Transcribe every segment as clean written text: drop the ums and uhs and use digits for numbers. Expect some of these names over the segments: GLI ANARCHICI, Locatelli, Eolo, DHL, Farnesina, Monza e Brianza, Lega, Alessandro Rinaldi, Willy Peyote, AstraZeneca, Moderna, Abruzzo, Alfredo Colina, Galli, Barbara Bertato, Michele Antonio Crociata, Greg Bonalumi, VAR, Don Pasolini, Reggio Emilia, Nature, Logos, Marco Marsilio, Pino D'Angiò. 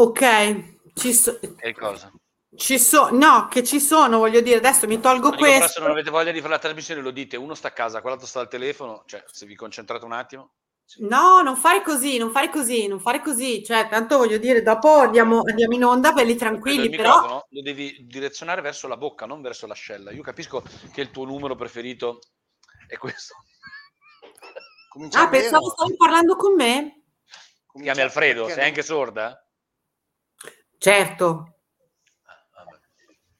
Ok, ci sono. Che cosa? No, che ci sono, voglio dire, adesso mi tolgo questo. Però se non avete voglia di fare la trasmissione lo dite, uno sta a casa, quell'altro sta al telefono, cioè se vi concentrate un attimo. Sì. No, non fare così, cioè tanto voglio dire, dopo andiamo in onda belli tranquilli, però lo devi direzionare verso la bocca, non verso l'ascella. Io capisco che il tuo numero preferito è questo. Pensavo stavi parlando con me. Chiami Alfredo, sei anche sorda? Certo.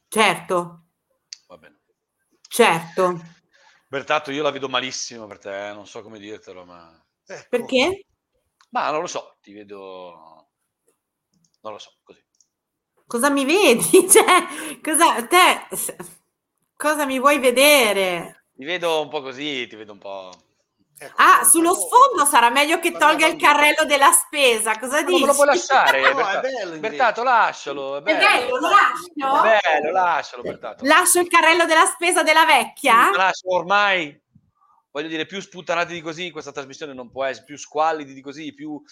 Certo. Va bene. Certo. Bertato, io la vedo malissimo per te, non so come dirtelo, ma perché? Ma non lo so, ti vedo, non lo so, così. Cosa mi vedi? Cioè, cosa mi vuoi vedere? Ti vedo un po' così, ti vedo un po'. Ecco. Ah, sullo sfondo sarà meglio che tolga il carrello della spesa. Cosa dici? Non lo puoi lasciare, no, Bertato, lascialo. È bello, lo lascio? È bello, lascialo, Bertato. Lascio il carrello della spesa della vecchia? Lascio ormai. Voglio dire, più sputtanati di così questa trasmissione non può essere, più squallidi di così, più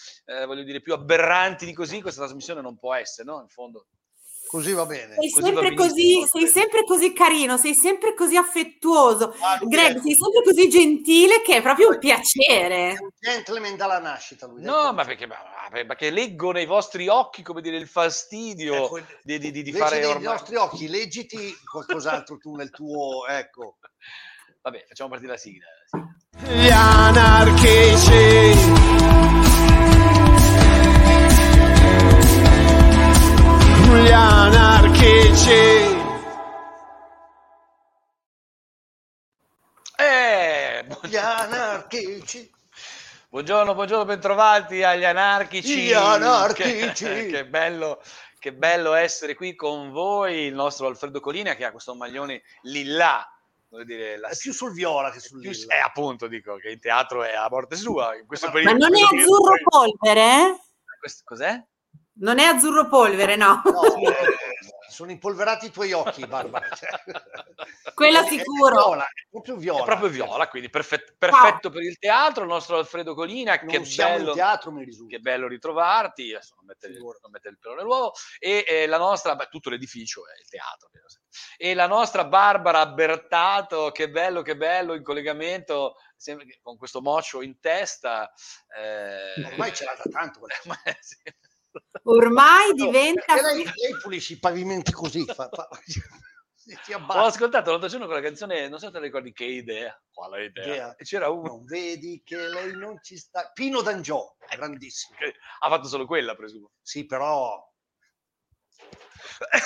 aberranti di così questa trasmissione non può essere, no? In fondo. Così va bene. Sei sempre così carino, sei sempre così affettuoso. Greg, sei sempre così gentile che è proprio un piacere. È un gentleman dalla nascita. Lui, no, perché leggo nei vostri occhi, come dire, il fastidio di fare ormai. Nei vostri occhi, leggiti qualcos'altro tu nel tuo, ecco. Vabbè, facciamo partire la sigla. Gli anarchici. Gli anarchici. Gli anarchici. Buongiorno, bentrovati agli anarchici. Gli anarchici. Che bello. Che bello essere qui con voi, il nostro Alfredo Colina che ha questo maglione lillà. Dire, è più sul viola che sul lilla. Appunto, dico che in teatro è a morte sua. In questo periodo, ma non è azzurro polvere? Questo, cos'è? Non è azzurro polvere, no. Sono impolverati i tuoi occhi, Barbara. Quello sicuro. È proprio viola, quindi perfetto per il teatro. Il nostro Alfredo Colina, non che bello, in teatro, mi risulta. Che bello ritrovarti. Adesso non mette il pelo nell'uovo. E la nostra, tutto l'edificio è il teatro. E la nostra Barbara Bertato, che bello, in collegamento, con questo moccio in testa. Ormai ce l'ha da tanto. Ormai diventa. Lei pulisce i pavimenti così. Ho ascoltato l'altro giorno quella canzone, non so se te la ricordi, Che idea, quale idea? E c'era uno. Non vedi che lei non ci sta. Pino D'Angiò, grandissimo. Ha fatto solo quella, presumo. Sì, però.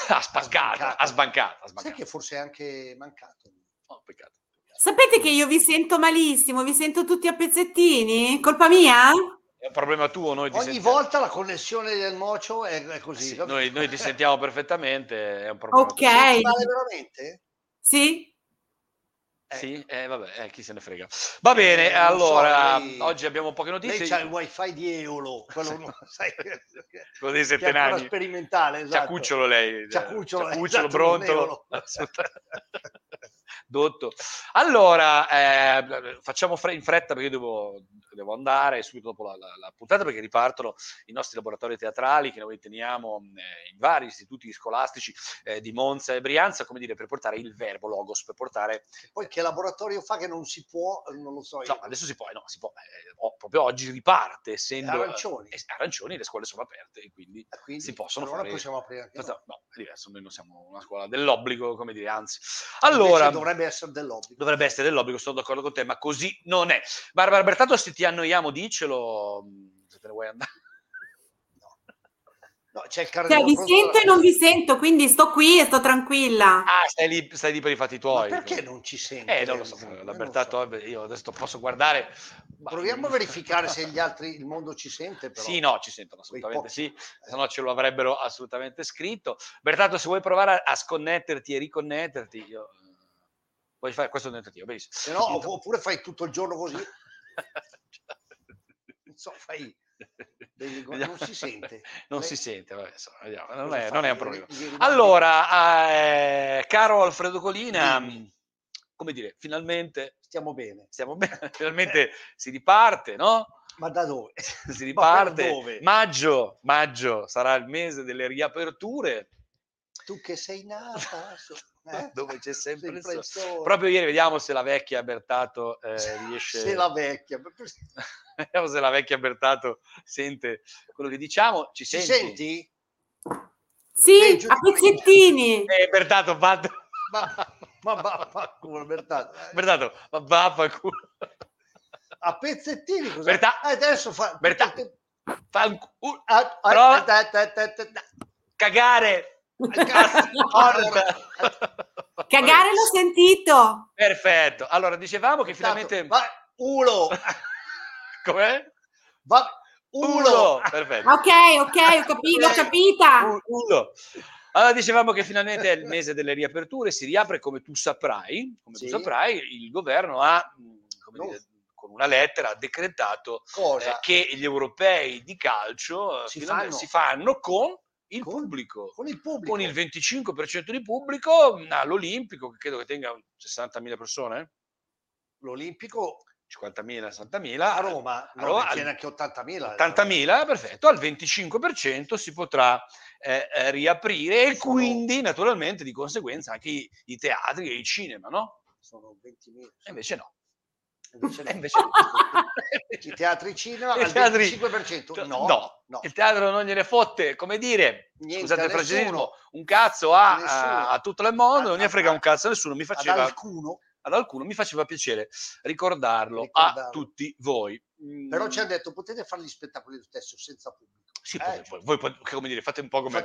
Ha sbancato. Sai che forse è anche mancato. Oh, peccato. Sapete che io vi sento malissimo, vi sento tutti a pezzettini? Colpa mia? È un problema tuo, noi ti ogni sentiamo. Volta la connessione del mocio è così. Sì, noi ti sentiamo perfettamente, è un problema. Ok. Male veramente? Sì. Sì, vabbè, chi se ne frega. Va bene, allora, so, oggi abbiamo poche notizie. Lei c'ha il wifi di Eolo, quello non sai. Quello dei 7 anni. È sperimentale, esatto. Ciacucciolo lei. Ciacucciolo, esatto, brontolo. Dotto. Allora, facciamo in fretta perché io devo andare subito dopo la puntata, perché ripartono i nostri laboratori teatrali che noi teniamo in vari istituti scolastici di Monza e Brianza, come dire, per portare il verbo logos, per portare. Poi che laboratorio fa che non si può, non lo so io. No, adesso si può. Proprio oggi riparte, essendo arancioni, le scuole sono aperte e quindi si possono allora fare. Possiamo aprire anche no, è diverso, noi non siamo una scuola dell'obbligo, come dire, anzi. Allora dovrebbe essere dell'obbligo, sono d'accordo con te, ma così non è. Barbara Bertato, se ti annoiamo dicelo, se te ne vuoi andare. No, c'è il carrello. Vi sento e non vi sento, quindi sto qui e sto tranquilla. Ah, stai lì per i fatti tuoi. Ma perché non ci senti? Non lo so, la Bertato, io adesso posso guardare. Proviamo a verificare se gli altri, il mondo ci sente, però. Sì, no, ci sentono assolutamente, sì, se no ce lo avrebbero assolutamente scritto. Bertato, se vuoi provare a sconnetterti e riconnetterti, io puoi fare questo tentativo, benissimo. Se no, oppure fai tutto il giorno così. Non so, fai. Non si sente. Vabbè, vediamo. Non è un problema. Allora, caro Alfredo Colina, come dire, finalmente stiamo bene. Finalmente si riparte, no? Ma da dove? Si riparte. Dove? Maggio sarà il mese delle riaperture. Tu che sei nata, dove c'è sempre il sole. Proprio ieri vediamo se la vecchia Bertato riesce. Vediamo se la vecchia Bertato sente quello che diciamo. Ci senti? Sì, a pezzettini. Bertato, vado. Ma Bertato, ma vaffanculo. A pezzettini cosa? Adesso fa cagare. Cagare l'ho sentito. Perfetto. Allora dicevamo che finalmente ulo. Com'è? Ulo. Perfetto. Ok, ho capita. Ulo. Allora dicevamo che finalmente è il mese delle riaperture, si riapre come tu saprai, il governo ha con una lettera ha decretato che gli europei di calcio si fanno con il pubblico, con il 25% di pubblico all'Olimpico, che credo che tenga 60.000 persone. L'Olimpico 50.000, 60.000. A Roma c'è anche 80.000. 80.000, perfetto, al 25% si potrà riaprire e quindi naturalmente di conseguenza anche i teatri e i cinema, no? Sono 20.000. E invece no. Invece i teatri cinema al 25%. No, il teatro non gliene fotte, come dire, niente, scusate il francesismo, un cazzo a tutto il mondo, non ne frega un cazzo a nessuno, ad alcuno mi faceva piacere ricordarlo a tutti voi. Però ci hanno detto potete fare gli spettacoli lo stesso senza pubblico. Sì, voi come dire, fate un po' come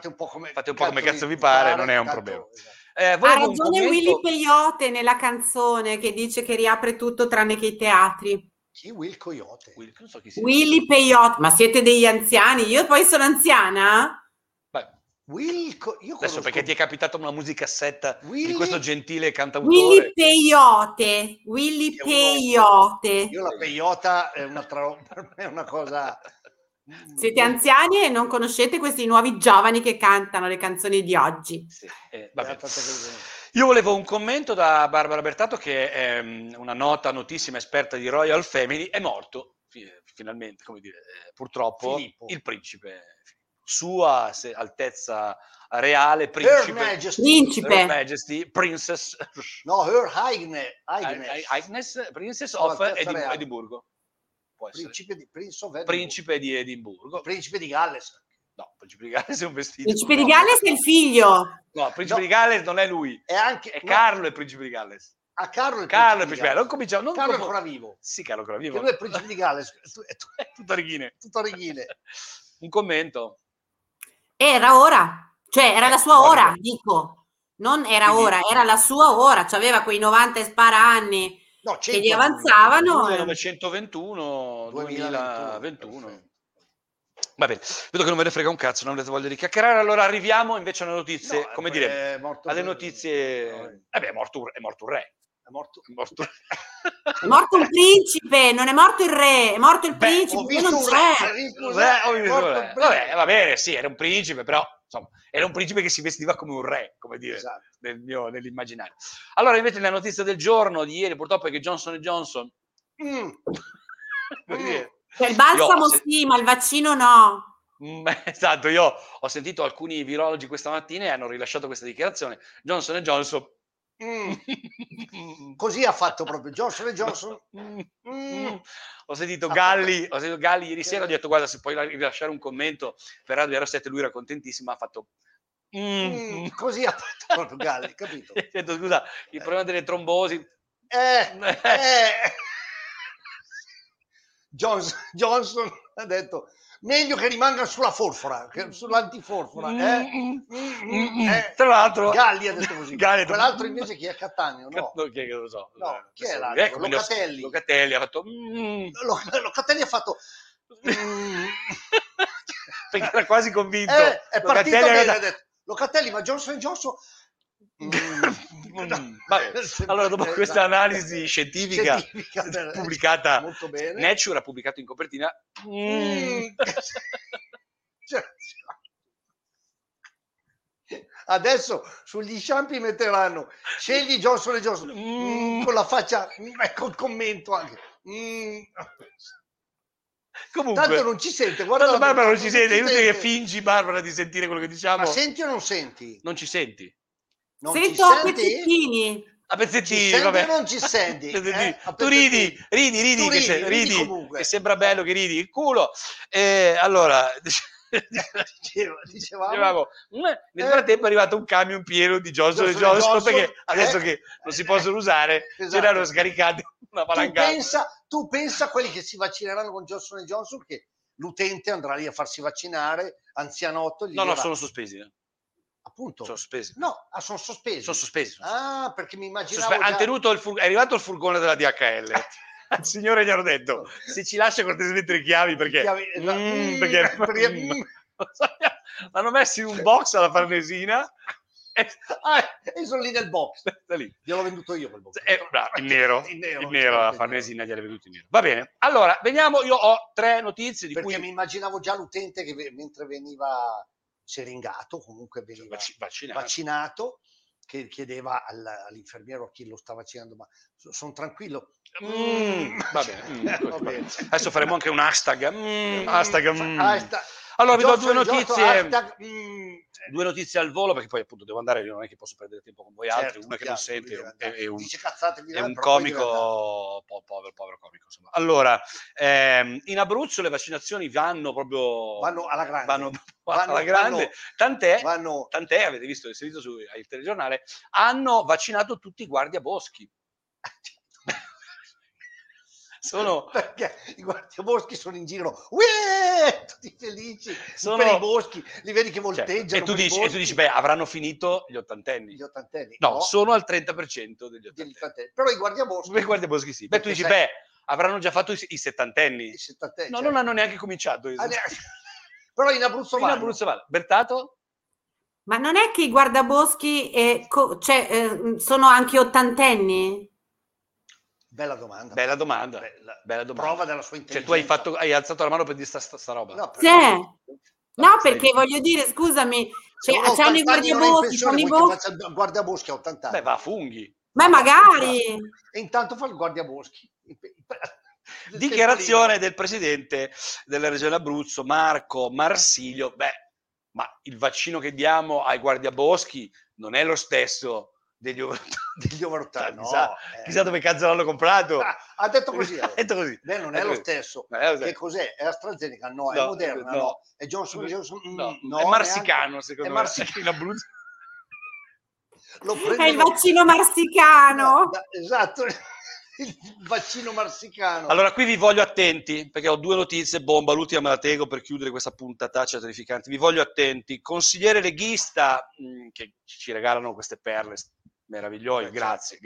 cazzo vi pare, non è un problema. Esatto. Ha ragione Willy Peyote nella canzone che dice che riapre tutto tranne che i teatri. Chi? Willy Coyote? Non so chi sia. Willy Peyote, ma siete degli anziani? Io poi sono anziana? Adesso perché ti è capitata una musicassetta di questo gentile cantautore? Willy Peyote. Io la peiota è una cosa... Siete anziani e non conoscete questi nuovi giovani che cantano le canzoni di oggi. Sì, vabbè. Io volevo un commento da Barbara Bertato, che è una notissima esperta di Royal Family. È morto finalmente, come dire, purtroppo Filippo, il principe, sua altezza reale, principe, Her Majesty, Princess, Her Highness, Princess of Edimburgo. Può essere. Principe di Edimburgo. Principe di Galles. No, Principe di Galles è un vestito. Principe di Galles è il figlio. No, Principe di Galles non è lui. È Carlo il Principe di Galles. A Carlo è principe. Non Carlo è ancora vivo. Sì, Carlo è ancora vivo. Lui è Principe di Galles. È tutto righine. Un commento. Era ora. Cioè, era la sua ora, dico. Non era ora, era la sua ora. C'aveva quei 90 e spara anni. No, che gli avanzavano 1921 2021. Va bene, vedo che non ve ne frega un cazzo, non avete voglia di chiacchierare. Allora arriviamo invece alle notizie, è morto un re. È morto il principe, non è morto il re, è morto il principe. Va bene, sì, era un principe, però insomma, era un principe che si vestiva come un re, come dire, esatto, nell'immaginario. Allora, invece, la notizia del giorno di ieri, purtroppo, è che Johnson & Johnson... Il balsamo sì, ma il vaccino no. Esatto, io ho sentito alcuni virologi questa mattina e hanno rilasciato questa dichiarazione. Johnson & Johnson... Così ha fatto proprio Johnson & Johnson. Ho sentito Galli ieri sera, ho detto guarda, se puoi rilasciare un commento per Radio 7, lui era contentissimo, ha fatto così ha fatto proprio Galli, capito? Sento, scusa, il problema delle trombosi Johnson ha detto meglio che rimanga sulla forfora, sull'antiforfora. Tra l'altro Galli ha detto così. Quell'altro invece chi è? Cattaneo? No. Chi è che lo so? No, chi è l'altro? Locatelli. Locatelli ha fatto... Perché era quasi convinto. È partito bene, ha detto Locatelli, ma Johnson & Johnson... Allora, dopo questa analisi scientifica pubblicata, molto bene, Nature ha pubblicato in copertina adesso sugli sciampi metteranno scegli Johnson & Johnson con la faccia, col commento anche Comunque, tanto non ci sente, guarda, tanto Barbara non ci sente, è inutile che fingi, Barbara, di sentire quello che diciamo. Ma senti o non senti? Non ci senti? Non sento a pezzettini. A pezzettini, vabbè. Non ci senti? Tu ridi, comunque. Che sembra bello che ridi, il culo. E allora... Dicevamo. Nel frattempo è arrivato un camion pieno di Johnson & Johnson, perché adesso che non si possono usare, esatto, c'erano scaricati una palancata. Tu pensa a quelli che si vaccineranno con Johnson & Johnson, che l'utente andrà lì a farsi vaccinare, anzianotto. No, sono sospesi. Appunto. Sono sospesi. Sono sospesi. Ah, perché mi immaginavo. È arrivato il furgone della DHL. Al signore gli hanno detto: se ci lascia cortesemente le chiavi, perché l'hanno messo in un box alla Farnesina e sono lì nel box. Gliel'ho venduto io quel box. Il nero alla Farnesina gliel'ho venduto in nero. Va bene, allora vediamo. Io ho tre notizie perché mi immaginavo già l'utente che mentre veniva seringato, comunque veniva vaccinato, che chiedeva all'infermiero a chi lo sta vaccinando: ma sono tranquillo. Va bene. Adesso faremo anche un hashtag. Allora vi do due notizie al volo, perché poi appunto devo andare, non è che posso perdere tempo con voi, certo, altri. Una che non sente è un comico, povero comico, insomma. Allora in Abruzzo le vaccinazioni vanno alla grande. Tant'è, avete visto il servizio al telegiornale, hanno vaccinato tutti i guardiaboschi. Perché i guardiaboschi sono in giro, tutti felici, per i boschi, li vedi che volteggiano. Certo. E tu dici, beh, avranno finito gli ottantenni. No, sono al 30% degli ottantenni. Però i guardiaboschi... Beh, i guardiaboschi sì. Beh, tu dici, avranno già fatto i settantenni. No, certo. Non hanno neanche cominciato. Però in Abruzzo vanno. Bertato? Ma non è che i guardaboschi sono anche ottantenni? Bella domanda. Prova della sua intelligenza. Cioè, tu hai alzato la mano per dire sta roba. Scusami, c'hanno i guardiaboschi, il guardiaboschi a 80 anni. Beh, va a funghi. Ma magari. E intanto fa il guardiaboschi. Dichiarazione del presidente della regione Abruzzo, Marco Marsilio. Beh, ma il vaccino che diamo ai guardiaboschi non è lo stesso degli overtime, chissà dove cazzo l'hanno comprato. Ha detto così. Beh, non è lo stesso. Che cos'è? È AstraZeneca? No, è Moderna? No, è Johnson. No, è marsicano, secondo me. È marsicano. È il vaccino marsicano. Esatto, il vaccino marsicano. Allora, qui vi voglio attenti, perché ho due notizie bomba, l'ultima me la tengo per chiudere questa puntataccia terrificante. Vi voglio attenti. Consigliere leghista, che ci regalano queste perle meravigliosi, grazie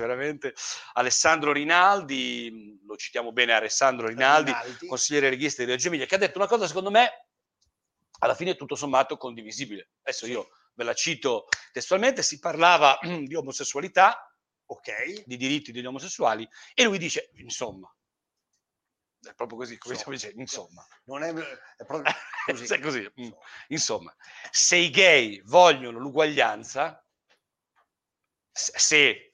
veramente. Alessandro Rinaldi, lo citiamo bene, Alessandro Rinaldi, consigliere leghista di Reggio Emilia, che ha detto una cosa secondo me alla fine tutto sommato condivisibile. Adesso io ve la cito testualmente, si parlava di omosessualità, di diritti degli omosessuali, e lui dice insomma, è proprio così, insomma, se i gay vogliono l'uguaglianza, perché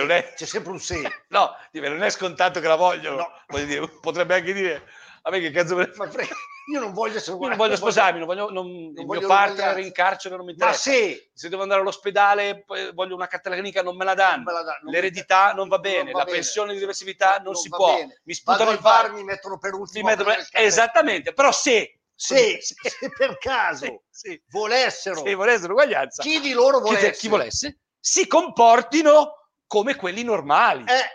non è, c'è sempre un se. No, non è scontato che la vogliono. No. Voglio dire, potrebbe anche dire: a me che cazzo me ne frega, io non voglio essere uguale. Non voglio sposarmi, il mio partner in carcere non mi interessa. Ma se devo andare all'ospedale, voglio una cartella clinica, non me la danno. L'eredità non va bene, la pensione di diversità non si può. Bene. Mi sputano il VAR, mi mettono per ultimo. Esattamente, però se per caso volessero uguaglianza, chi di loro volesse, si comportino come quelli normali. C'ha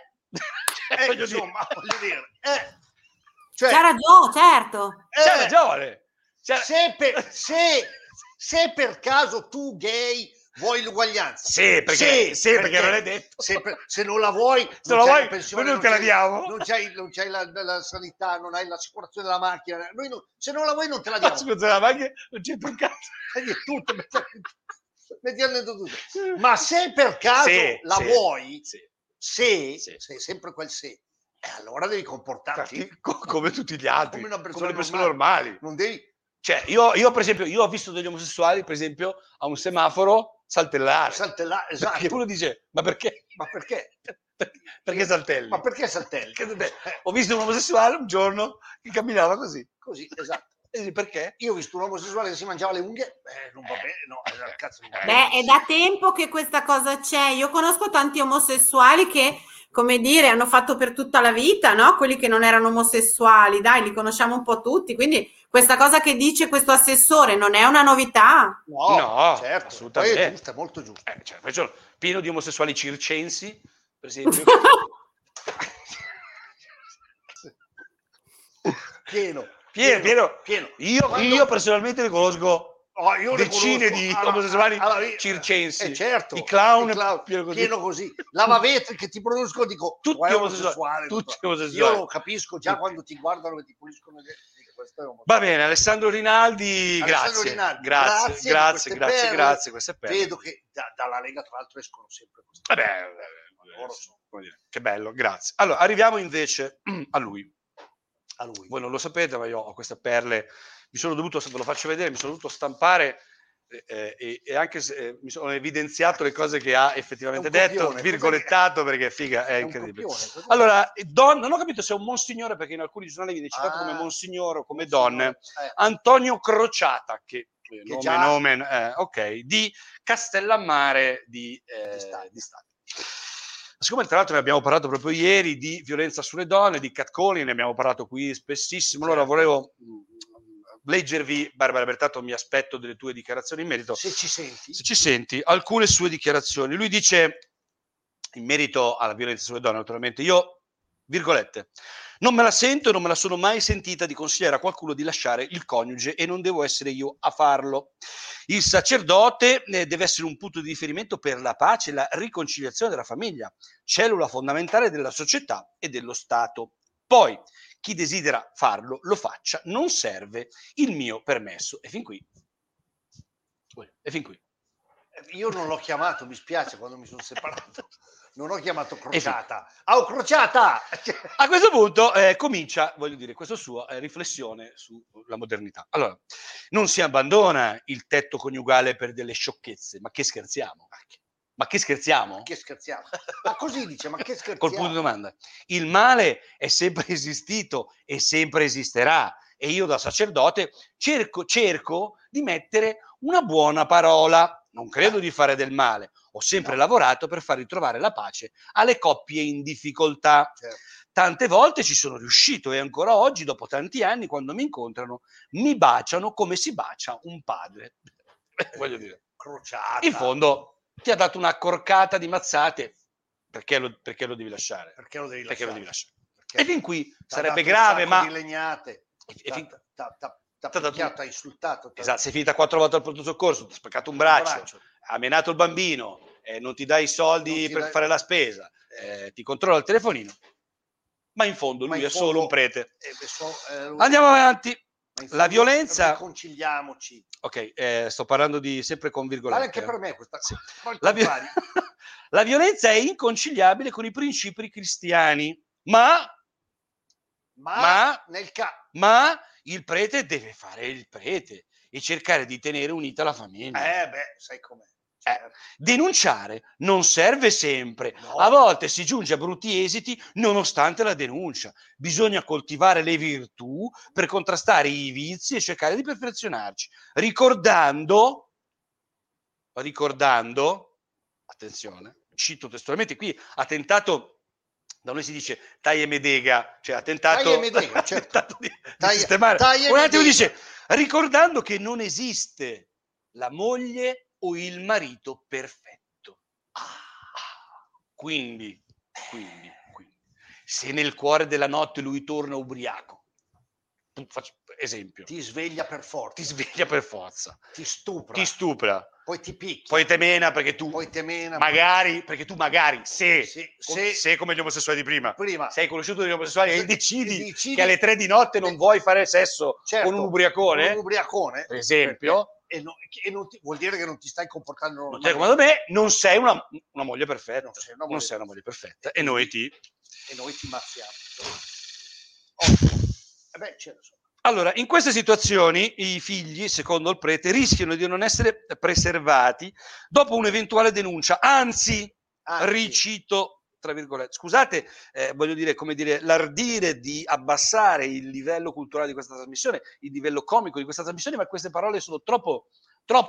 ragione, certo. C'ha ragione. Se per caso tu gay vuoi l'uguaglianza. Perché non è detto. Se non la vuoi, la pensione, noi non te la diamo. Non c'hai la sanità, non hai l'assicurazione della macchina. Se non la vuoi non te la diamo. L'assicurazione della macchina non c'è più un cazzo. Ma se per caso la vuoi, sempre quel se, allora devi comportarti come tutti gli altri, come le persone normali. Non devi... Cioè, io per esempio, ho visto degli omosessuali, per esempio, a un semaforo saltellare, esatto. Perché uno dice, ma perché? Ma perché? Perché saltelli? Ma perché saltelli? Ho visto un omosessuale un giorno che camminava così. Così, esatto. Perché? Io ho visto un omosessuale che si mangiava le unghie, non va bene, no, cazzo, non va bene. Beh, è da tempo che questa cosa c'è. Io conosco tanti omosessuali che, come dire, hanno fatto per tutta la vita, no? Quelli che non erano omosessuali, dai, li conosciamo un po' tutti, quindi questa cosa che dice questo assessore non è una novità. No, no, certo, assolutamente. Poi è giusta, molto giusta. Cioè, pieno di omosessuali circensi, per esempio. Pieno. Io personalmente ne conosco decine di omosessuali circensi, certo, i clown pieno così, lavavetri che ti producono, dico, tutti omosessuali, io lo capisco già quando ti guardano e ti puliscono. Va bene, Alessandro Rinaldi, grazie, queste perle. Vedo che dalla Lega tra l'altro escono sempre così. Che bello, grazie. Allora, arriviamo invece a lui. Voi non lo sapete, ma io ho queste perle, ve lo faccio vedere, mi sono dovuto stampare e anche mi sono evidenziato le cose che ha effettivamente detto, virgolettato, perché figa, è incredibile. Allora, non ho capito se è un monsignore, perché in alcuni giornali viene citato come monsignore o come don, Antonio Crociata, di Castellammare di Stato. Siccome tra l'altro ne abbiamo parlato proprio ieri di violenza sulle donne, di catcalling, ne abbiamo parlato qui spessissimo, allora volevo leggervi, Barbara Bertato, mi aspetto delle tue dichiarazioni in merito. Se ci senti, alcune sue dichiarazioni. Lui dice, in merito alla violenza sulle donne naturalmente, io, virgolette, non me la sento e non me la sono mai sentita di consigliare a qualcuno di lasciare il coniuge e non devo essere io a farlo. Il sacerdote deve essere un punto di riferimento per la pace e la riconciliazione della famiglia, cellula fondamentale della società e dello Stato. Poi, chi desidera farlo, lo faccia, non serve il mio permesso. E fin qui. Io non l'ho chiamato, mi spiace, quando mi sono separato. Non ho chiamato Crociata. Crociata! A questo punto comincia, questa sua riflessione sulla modernità. Allora, non si abbandona il tetto coniugale per delle sciocchezze, ma che scherziamo? Ma così dice, ma che scherziamo? Col punto di domanda. Il male è sempre esistito e sempre esisterà. E io da sacerdote cerco di mettere una buona parola. Non credo di fare del male, ho sempre lavorato per far ritrovare la pace alle coppie in difficoltà. Certo. Tante volte ci sono riuscito e ancora oggi, dopo tanti anni, quando mi incontrano, mi baciano come si bacia un padre. Crociata. In fondo ti ha dato una corcata di mazzate, perché lo devi lasciare? Perché lo devi lasciare. E fin qui sarebbe grave, ma... T'ha insultato. Esatto, sei finita 4 volte al pronto soccorso, ti ha spaccato un braccio, ha menato il bambino, non ti dai i soldi per fare la spesa, ti controlla il telefonino, ma in fondo lui è solo un prete. Andiamo avanti. La violenza, riconciliamoci. Ok, sto parlando di sempre con virgolette. Vale anche per me questa cosa. Sì. La violenza è inconciliabile con i principi cristiani, ma il prete deve fare il prete e cercare di tenere unita la famiglia. Sai com'è. Denunciare non serve sempre. No. A volte si giunge a brutti esiti nonostante la denuncia. Bisogna coltivare le virtù per contrastare i vizi e cercare di perfezionarci. Ricordando, attenzione, cito testualmente qui, attentato... Da noi si dice taglia e medega, cioè ha tentato di sistemare. Un attimo dice, ricordando che non esiste la moglie o il marito perfetto. Quindi, se nel cuore della notte lui torna ubriaco, faccio esempio. Ti sveglia per forza. Ti stupra. Poi ti picchia. Poi te mena perché tu magari se come gli omosessuali di prima sei conosciuto degli omosessuali e decidi che alle 3 di notte non vuoi fare sesso, certo, con un ubriacone, per esempio, e non ti, vuol dire che non ti stai comportando normalmente. Secondo me non sei una moglie perfetta. Non sei una moglie perfetta. E noi ti mazziamo. C'è Allora, in queste situazioni i figli, secondo il prete, rischiano di non essere preservati dopo un'eventuale denuncia, anzi. Ricito tra virgolette, scusate, voglio dire, come dire, l'ardire di abbassare il livello culturale di questa trasmissione, il livello comico di questa trasmissione, ma queste parole sono troppo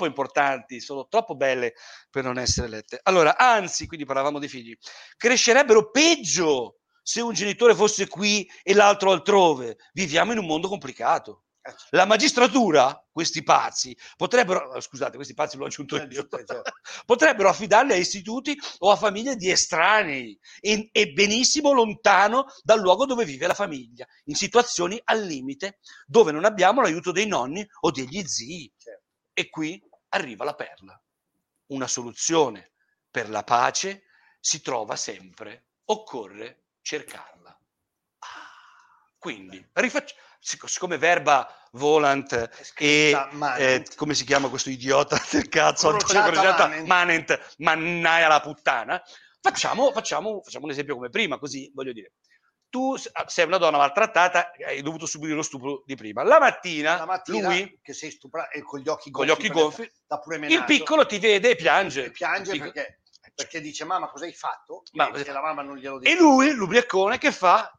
importanti, sono troppo belle per non essere lette. Allora, anzi, quindi parlavamo dei figli, crescerebbero peggio se un genitore fosse qui e l'altro altrove. Viviamo in un mondo complicato. La magistratura, questi pazzi, potrebbero, scusate, questi pazzi l'ho aggiunto io, potrebbero affidarli a istituti o a famiglie di estranei e benissimo lontano dal luogo dove vive la famiglia, in situazioni al limite, dove non abbiamo l'aiuto dei nonni o degli zii. Certo. E qui arriva la perla. Una soluzione per la pace si trova sempre, occorre cercarla. Quindi, siccome verba volant e come si chiama questo idiota del cazzo, Crociata, manent, mannaia la puttana, facciamo un esempio come prima, così voglio dire. Tu sei una donna maltrattata, hai dovuto subire lo stupro di prima. La mattina lui, che sei stuprato e con gli occhi gonfi, il piccolo ti vede e piange. E piange perché dice: mamma, cosa hai fatto? E la mamma non glielo dice. E lui, l'ubriacone, che fa?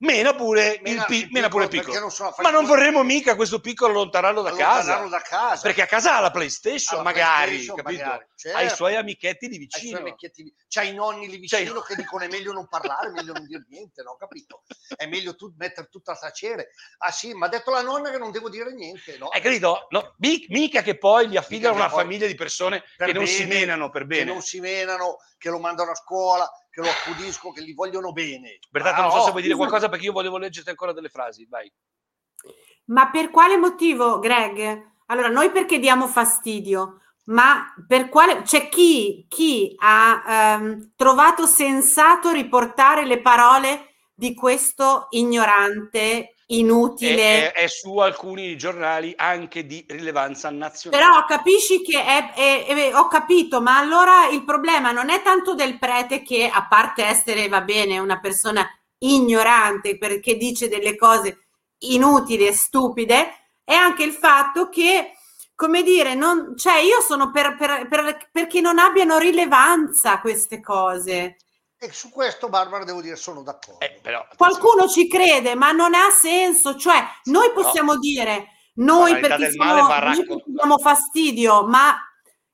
Mena pure il piccolo. Ma non vorremmo mica questo piccolo allontanarlo da casa, perché a casa ha la PlayStation, magari, certo. Ha i suoi amichetti lì vicino, c'ha i nonni lì vicino che dicono è meglio non parlare, meglio non dire niente, no, capito? È meglio tu mettere tutto a tacere. Ah sì, ma ha detto la nonna che non devo dire niente, no? No, mica che poi gli affidano una famiglia di persone che non si menano per bene, che non si menano, che lo mandano a scuola, che lo accudisco, che li vogliono bene. Bertato, non so se vuoi dire qualcosa, perché io volevo leggerti ancora delle frasi, vai. Ma per quale motivo, Greg? Allora, noi perché diamo fastidio, ma per quale... C'è chi ha trovato sensato riportare le parole di questo ignorante inutile. È su alcuni giornali anche di rilevanza nazionale. Però capisci che ho capito, ma allora il problema non è tanto del prete che, a parte essere, va bene, una persona ignorante perché dice delle cose inutili e stupide, è anche il fatto che, come dire, non, cioè io sono perché non abbiano rilevanza queste cose. E su questo, Barbara, devo dire sono d'accordo. Però, qualcuno ci crede, ma non ha senso. Cioè, noi possiamo dire, noi perché diamo fastidio, ma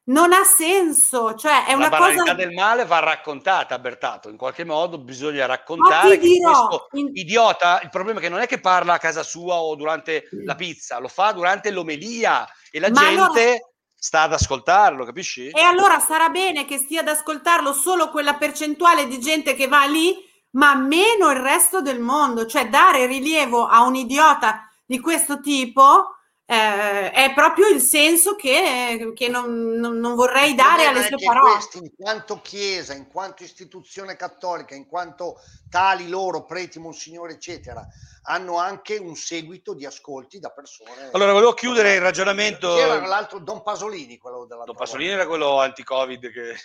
non ha senso. Cioè, è una cosa. La banalità del male va raccontata, Bertato. In qualche modo bisogna raccontare che questo idiota, il problema è che non è che parla a casa sua o durante la pizza, lo fa durante l'omelia e la gente sta ad ascoltarlo, capisci? E allora sarà bene che stia ad ascoltarlo solo quella percentuale di gente che va lì, ma meno il resto del mondo. Cioè, dare rilievo a un idiota di questo tipo è proprio il senso che non vorrei dare alle sue parole. Questi, in quanto Chiesa, in quanto istituzione cattolica, in quanto tali loro, preti, monsignori, eccetera, hanno anche un seguito di ascolti da persone. Allora, volevo chiudere il ragionamento. Era l'altro Don Pasolini, quello della Don Pasolini era quello anti-Covid che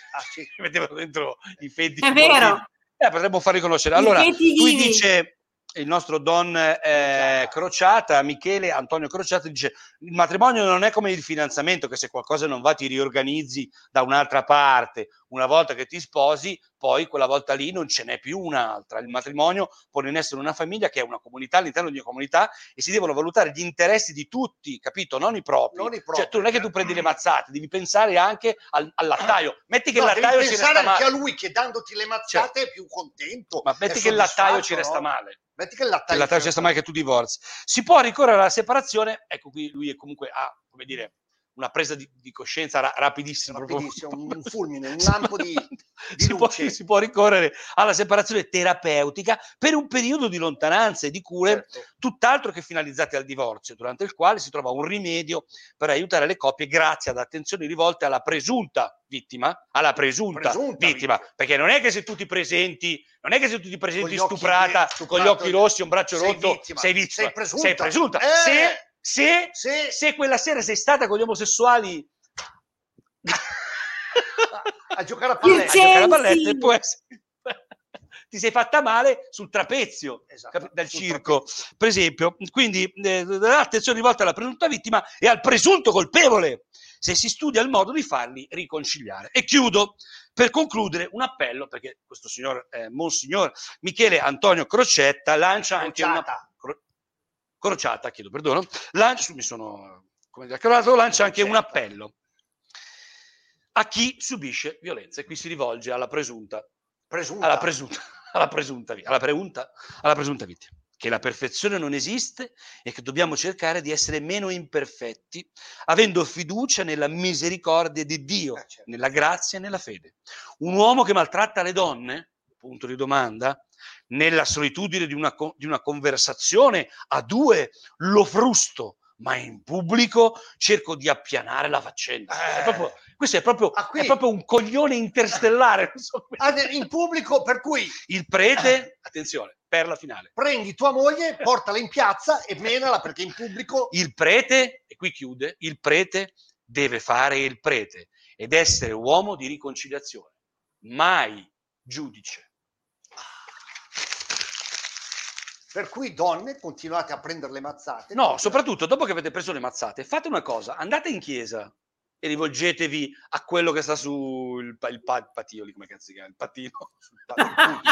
metteva dentro i feti. È vero. Potremmo far riconoscere. Allora, lui dice... Il nostro Don Crociata, Michele Antonio Crociata, dice: il matrimonio non è come il fidanzamento, che se qualcosa non va ti riorganizzi da un'altra parte. Una volta che ti sposi, poi quella volta lì non ce n'è più un'altra. Il matrimonio pone in essere una famiglia che è una comunità all'interno di una comunità e si devono valutare gli interessi di tutti, capito? Non i propri. Cioè, tu non è che tu prendi le mazzate, devi pensare anche al lattaio. Metti che il lattaio ci resta male. Devi pensare anche a lui che dandoti le mazzate è più contento. Ma metti che il lattaio ci resta male. Metti che il lattaio ci resta male che tu divorzi. Si può ricorrere alla separazione. Ecco, qui lui è comunque come dire... una presa di coscienza rapidissima. Un fulmine, un lampo di luce. Si può ricorrere alla separazione terapeutica per un periodo di lontananza e di cure, certo, tutt'altro che finalizzate al divorzio, durante il quale si trova un rimedio per aiutare le coppie grazie ad attenzioni rivolte alla presunta vittima, perché non è che se tu ti presenti stuprata con gli occhi rossi, un braccio rotto, sei vittima. Sei presunta. Se quella sera sei stata con gli omosessuali a giocare a pallette, può essere ti sei fatta male sul trapezio, esatto, dal circo, trapezio, per esempio. Quindi l'attenzione rivolta alla presunta vittima e al presunto colpevole, se si studia il modo di farli riconciliare. E chiudo, per concludere, un appello, perché questo signor, monsignor Michele Antonio Crociata lancia anche una... Crociata, chiedo perdono, lancia anche un appello a chi subisce violenza, e qui si rivolge alla presunta vittima, che la perfezione non esiste e che dobbiamo cercare di essere meno imperfetti, avendo fiducia nella misericordia di Dio, certo, nella grazia e nella fede. Un uomo che maltratta le donne, punto di domanda, nella solitudine di una conversazione a due lo frusto, ma in pubblico cerco di appianare la faccenda. Questo è proprio un coglione interstellare. In pubblico, per cui... Il prete, attenzione, per la finale. Prendi tua moglie, portala in piazza e menala, perché in pubblico... Il prete, e qui chiude, il prete deve fare il prete ed essere uomo di riconciliazione. Mai giudice. Per cui, donne, continuate a prendere le mazzate. No, soprattutto dopo che avete preso le mazzate, fate una cosa: andate in chiesa e rivolgetevi a quello che sta sul patio, come cazzo si chiama? Il patino.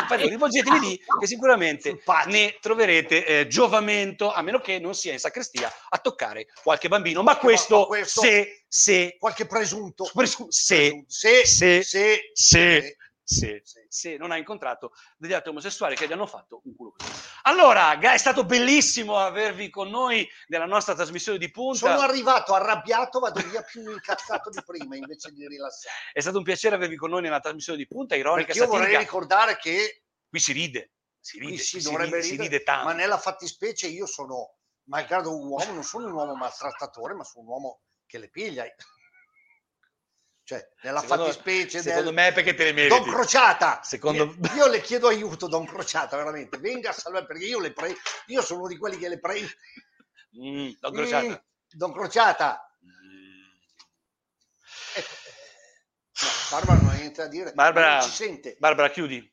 Rivolgetevi lì, che sicuramente ne troverete giovamento, a meno che non sia in sacrestia a toccare qualche bambino. Ma questo se qualche presunto. Se non ha incontrato degli altri omosessuali che gli hanno fatto un culo. Allora, è stato bellissimo avervi con noi nella nostra trasmissione di punta. Sono arrivato arrabbiato, vado via più incazzato di prima invece di rilassare. È stato un piacere avervi con noi nella trasmissione di punta, ironica, perché satirica. Io vorrei ricordare che qui si ride tanto, ma nella fattispecie io sono, malgrado un uomo, non sono un uomo maltrattatore, ma sono un uomo che le piglia. Cioè, nella fattispecie secondo me è perché te le meriti. Don Crociata, io le chiedo aiuto, Don Crociata, veramente, venga a salvare, perché io sono uno di quelli che le prendo. Don Crociata. No, Barbara non ha niente da dire. Barbara, non ci sente. Barbara, chiudi.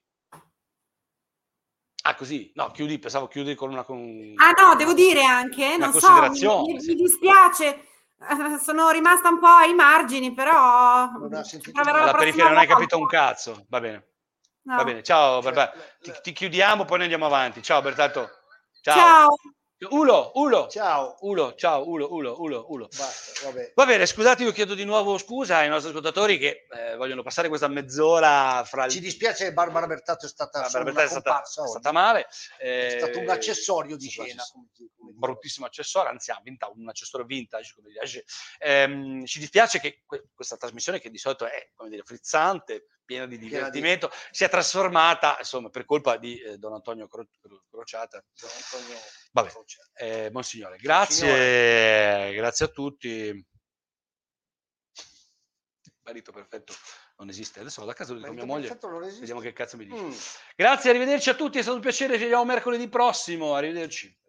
Ah, così? No, chiudi, pensavo chiudi con una... devo dire anche, non so, mi dispiace... Sono rimasta un po' ai margini, però alla periferia non hai capito un cazzo. Va bene, no. Va bene. Ciao, Barbara. Ti chiudiamo, poi ne andiamo avanti. Ciao, Bertato. Ciao. Ulo. Ciao, Ulo. Basta, va bene, scusate, io chiedo di nuovo scusa ai nostri ascoltatori che vogliono passare questa mezz'ora fra... Ci dispiace che Barbara Bertato è stata male. È stato un accessorio di scena. Un bruttissimo accessorio, anzi un accessorio vintage. Come dire. Ci dispiace che questa trasmissione, che di solito è, come dire, frizzante, piena di divertimento, si è trasformata, insomma, per colpa di Don Antonio Crociata. Vabbè, Monsignore, grazie a tutti. Marito perfetto non esiste, adesso vado a casa con mia moglie, vediamo che cazzo mi dice. Grazie, arrivederci a tutti, è stato un piacere, ci vediamo mercoledì prossimo, arrivederci.